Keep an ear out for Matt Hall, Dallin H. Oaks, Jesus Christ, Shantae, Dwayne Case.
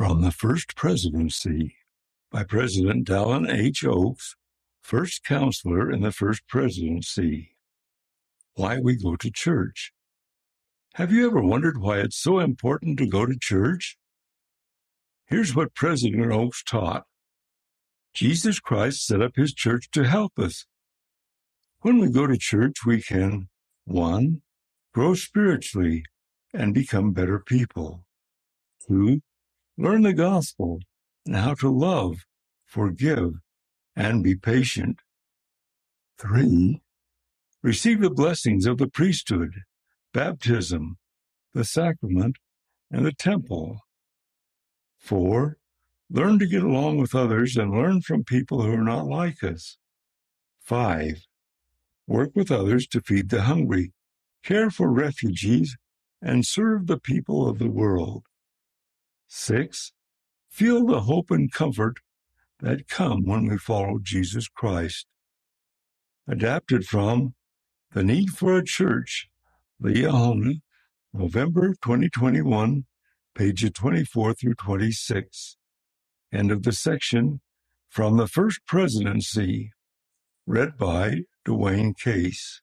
from the First Presidency by President Dallin H. Oaks, First Counselor in the First Presidency. Why we go to church. Have you ever wondered why it's so important to go to church? Here's what President Oaks taught. Jesus Christ set up his church to help us. When we go to church, we can, 1, grow spiritually and become better people. 2, learn the gospel and how to love, forgive, and be patient. 3, receive the blessings of the priesthood, baptism, the sacrament, and the temple. 4, learn to get along with others and learn from people who are not like us. 5, work with others to feed the hungry, care for refugees, and serve the people of the world. 6, feel the hope and comfort that come when we follow Jesus Christ. Adapted from The Need for a Church, Leah Holman, November 2021, pages 24 through 26. End of the section, From the First Presidency, read by Dwayne Case.